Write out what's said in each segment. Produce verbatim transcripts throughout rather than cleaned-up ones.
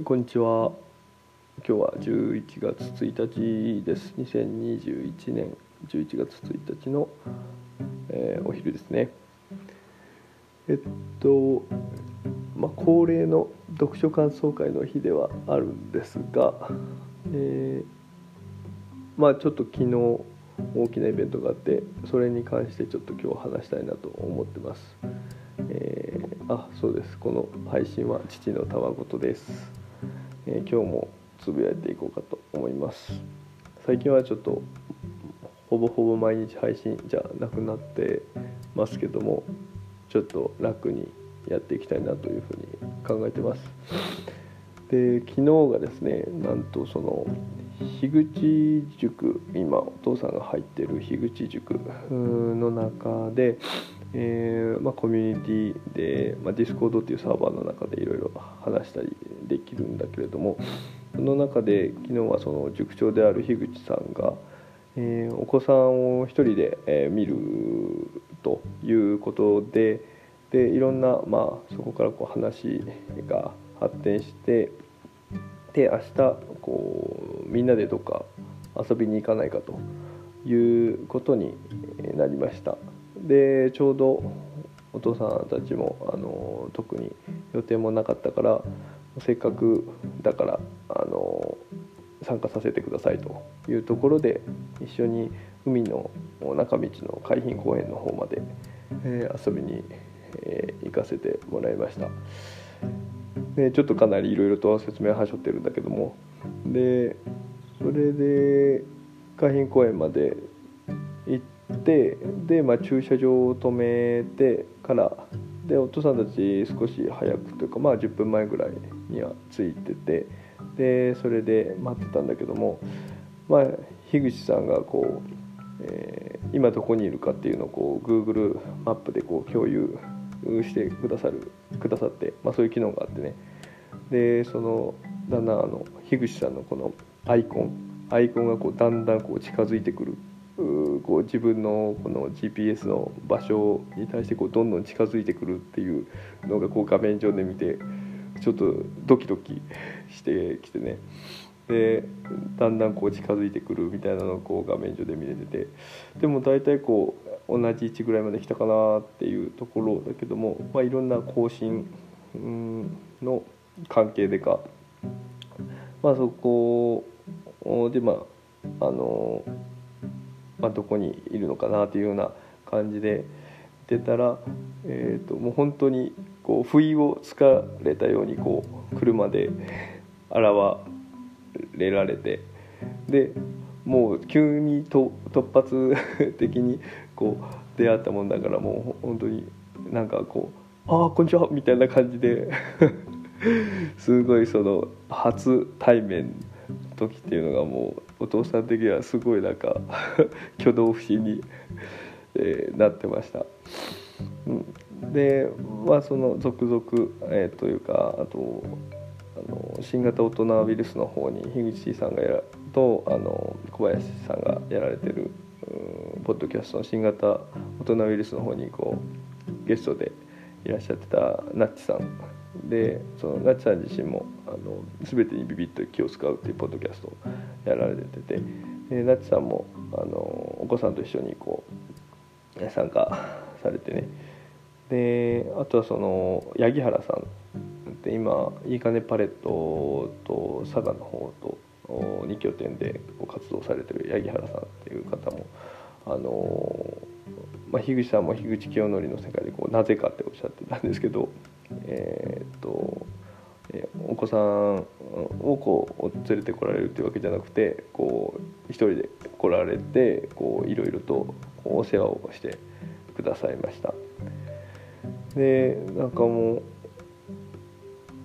はい、こんにちは。今日はじゅういちがつついたちです。にせんにじゅういちねんじゅういちがつついたちの、えー、お昼ですね。えっと、まあ、恒例の読書感想会の日ではあるんですが、えー、まあちょっと昨日大きなイベントがあって、それに関してちょっと今日話したいなと思ってます。えー、あ、そうです。この配信は父のたわごとです。えー、今日もつぶやいていこうかと思います。最近はちょっとほぼほぼ毎日配信じゃなくなってますけども、ちょっと楽にやっていきたいなというふうに考えてます。で、昨日がですね、なんとその樋口塾、今お父さんが入ってる樋口塾の中で、えーまあ、コミュニティで、まあ、ディスコードっていうサーバーの中でいろいろ話したりできるんだけれども、その中で昨日はその塾長である樋口さんが、えー、お子さんを一人で、えー、見るということで、でいろんな、まあ、そこからこう話が発展して、で明日こうみんなでどっか遊びに行かないかということになりました。でちょうどお父さんたちもあの特に予定もなかったから、せっかくだからあの参加させてくださいというところで、一緒に海の中道の海浜公園の方まで、えー、遊びに、えー、行かせてもらいました。でちょっとかなりいろいろと説明はしょってるんだけども、でそれで海浜公園まで行って、で、まあ、駐車場を止めてから、でお父さんたち少し早くというか、まあ、じゅっぷんまえぐらいには着いてて、でそれで待ってたんだけども、まあ、樋口さんがこう、えー、今どこにいるかっていうのをこう Google マップでこう共有してくださるくださって、まあ、そういう機能があってね。でそのだんだんあの樋口さんのこのアイコンアイコンがこうだんだんこう近づいてくる、うこう自分のこの ジーピーエス の場所に対してこうどんどん近づいてくるっていうのがこう画面上で見て、ちょっとドキドキしてきてね。でだんだんこう近づいてくるみたいなのをこう画面上で見れてて、でも大体こう同じ位置ぐらいまで来たかなっていうところだけども、まあ、いろんな更新の関係でか、まあ、そこで、まああのまあ、どこにいるのかなっていうような感じで出たら、えーと、もう本当にこう不意をつかれたようにこう車で現れられて、でもう急にと突発的にこう出会ったもんだから、もう本当になんかこうああこんにちはみたいな感じですごいその初対面の時っていうのがもうお父さん的にはすごいなんか挙動不審になってました。で、まあ、その続々、えー、というかあとあの新型大人ウイルスの方に樋口さんがやらとあの小林さんがやられてるポッドキャストの新型大人ウイルスの方にこうゲストでいらっしゃってたナッチさんで、そのナッチさん自身もあの全てにビビッと気を使うっていうポッドキャストをやられてて、ナッチさんもあのお子さんと一緒にこう参加されてね。であとはその八木原さんって今いいかねパレットと佐賀の方とに拠点で活動されてる八木原さんっていう方も、あの、まあ、樋口さんも樋口清則の世界でこうなぜかっておっしゃってたんですけど、えー、っとお子さんをこう連れてこられるっていうわけじゃなくて、こう一人で来られていろいろとお世話をしてくださいました。でなんかも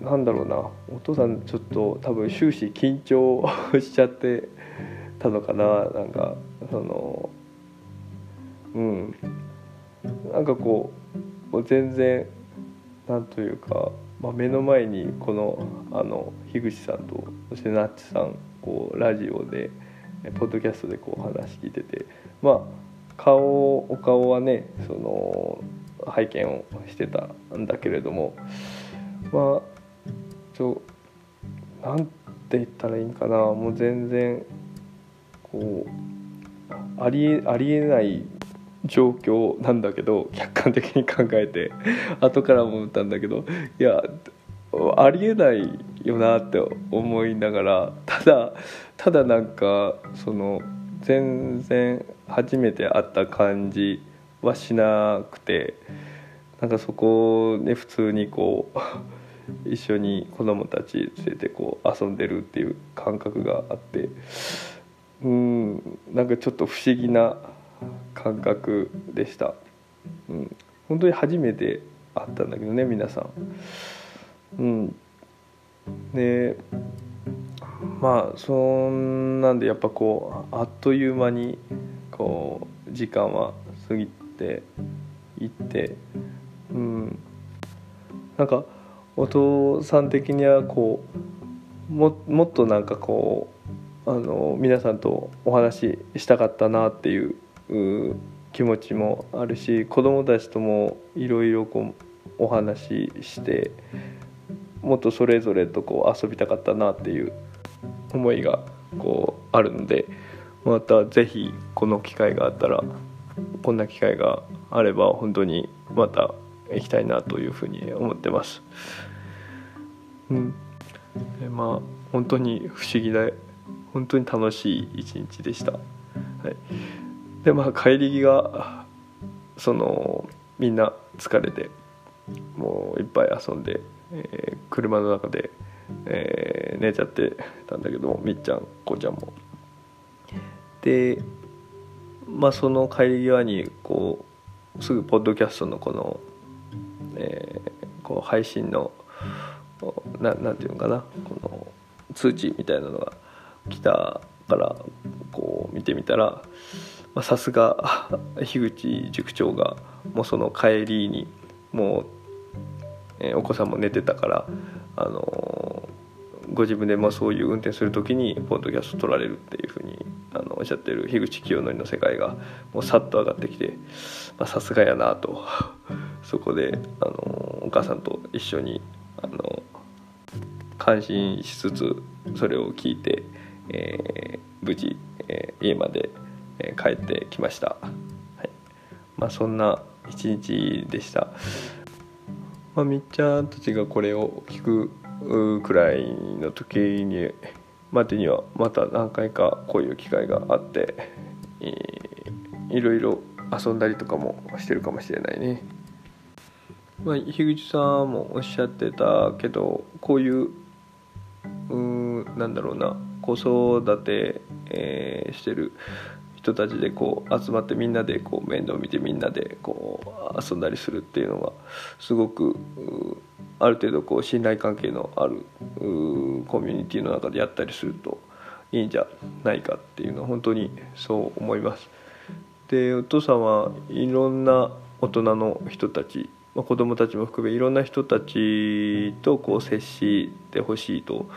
うなんだろうな、お父さんちょっと多分終始緊張しちゃってたのかな、なんかそのうんなんかこうもう全然なんというか、まあ、目の前にこのあの樋口さんとそしてナッチさんこうラジオでポッドキャストでこう話聞いてて、まあ顔お顔はねその拝見をしてたんだけれども、まあちょなんて言ったらいいんかな、もう全然こうありえ、ありえない状況なんだけど、客観的に考えて後からも思ったんだけど、いやありえないよなって思いながら、ただただなんかその全然初めて会った感じはしなくて、なんかそこで普通にこう一緒に子供たち連れてこう遊んでるっていう感覚があって、うん、なんかちょっと不思議な感覚でした、うん、本当に初めて会ったんだけどね、皆さん。うん、でまあそんなんでやっぱこうあっという間にこう時間は過ぎていって、うん、なんかお父さん的にはこう も, もっとなんかこうあの皆さんとお話ししたかったなっていう気持ちもあるし、子供たちともいろいろこうお話ししてもっとそれぞれとこう遊びたかったなっていう思いがこうあるので、またぜひこの機会があったら、こんな機会があれば本当にまた行きたいなというふうに思ってます、うん、でまあ本当に不思議で本当に楽しい一日でした、はい。でまあ帰り際そのみんな疲れてもういっぱい遊んで、えー、車の中で、えー、寝ちゃってたんだけども、みっちゃんこうちゃんもで、まあその帰り際にこうすぐポッドキャストのこの、えー、こう配信の な, なんていうのかなこの通知みたいなのが来たからこう見てみたら、さすが樋口塾長がもうその帰りにもう、えー、お子さんも寝てたから、あのー、ご自分でまあそういう運転するときにポッドキャスト撮られるっていうふうにあのおっしゃってる樋口清則の世界がもうさっと上がってきて、さすがやなとそこで、あのー、お母さんと一緒に、あのー、感心しつつそれを聞いて、えー、無事、えー、家まで、えー、帰ってきました、はい。まあ、そんな一日でした、まあ、みっちゃんたちがこれを聞くくらいの時にまでにはまた何回かこういう機会があって、えー、いろいろ遊んだりとかもしてるかもしれないね、まあ、樋口さんもおっしゃってたけど、こういう、うーん、なんだろうな子育て、えー、してる人たちでこう集まってみんなでこう面倒見てみんなでこう遊んだりするっていうのがすごくある程度こう信頼関係のあるコミュニティの中でやったりするといいんじゃないかっていうのは本当にそう思います。でお父さんはいろんな大人の人たち、まあ、子どもたちも含めいろんな人たちとこう接してほしいと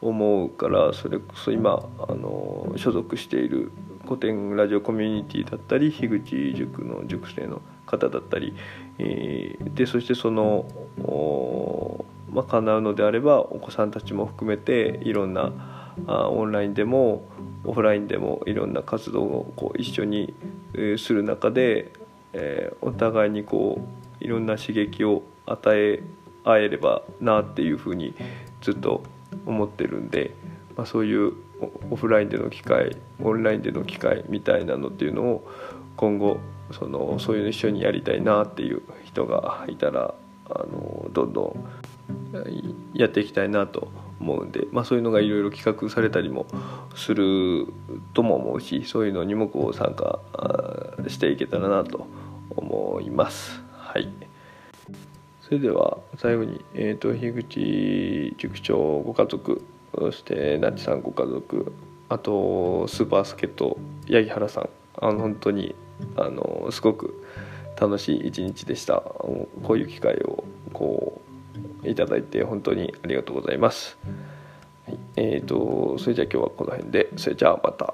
思うから、それこそ今あの所属している古典ラジオコミュニティだったり樋口塾の塾生の方だったり、えー、でそしてその、まあ、叶うのであればお子さんたちも含めていろんなあオンラインでもオフラインでもいろんな活動をこう一緒に、えー、する中で、えー、お互いにこういろんな刺激を与え合えればなっていうふうにずっと思ってるんで、まあ、そういうオフラインでの機会オンラインでの機会みたいなのっていうのを今後 そのそういうの一緒にやりたいなっていう人がいたらあのどんどんやっていきたいなと思うんで、まあ、そういうのがいろいろ企画されたりもするとも思うし、そういうのにもこう参加していけたらなと思います、はい。それでは最後に、えーと、樋口塾長ご家族、そしてなっちさんご家族、あとスーパースケット八木原さん、あの本当にあのすごく楽しい一日でした。こういう機会をこういただいて本当にありがとうございます、はい。えーと、それじゃあ今日はこの辺で、それじゃあまた。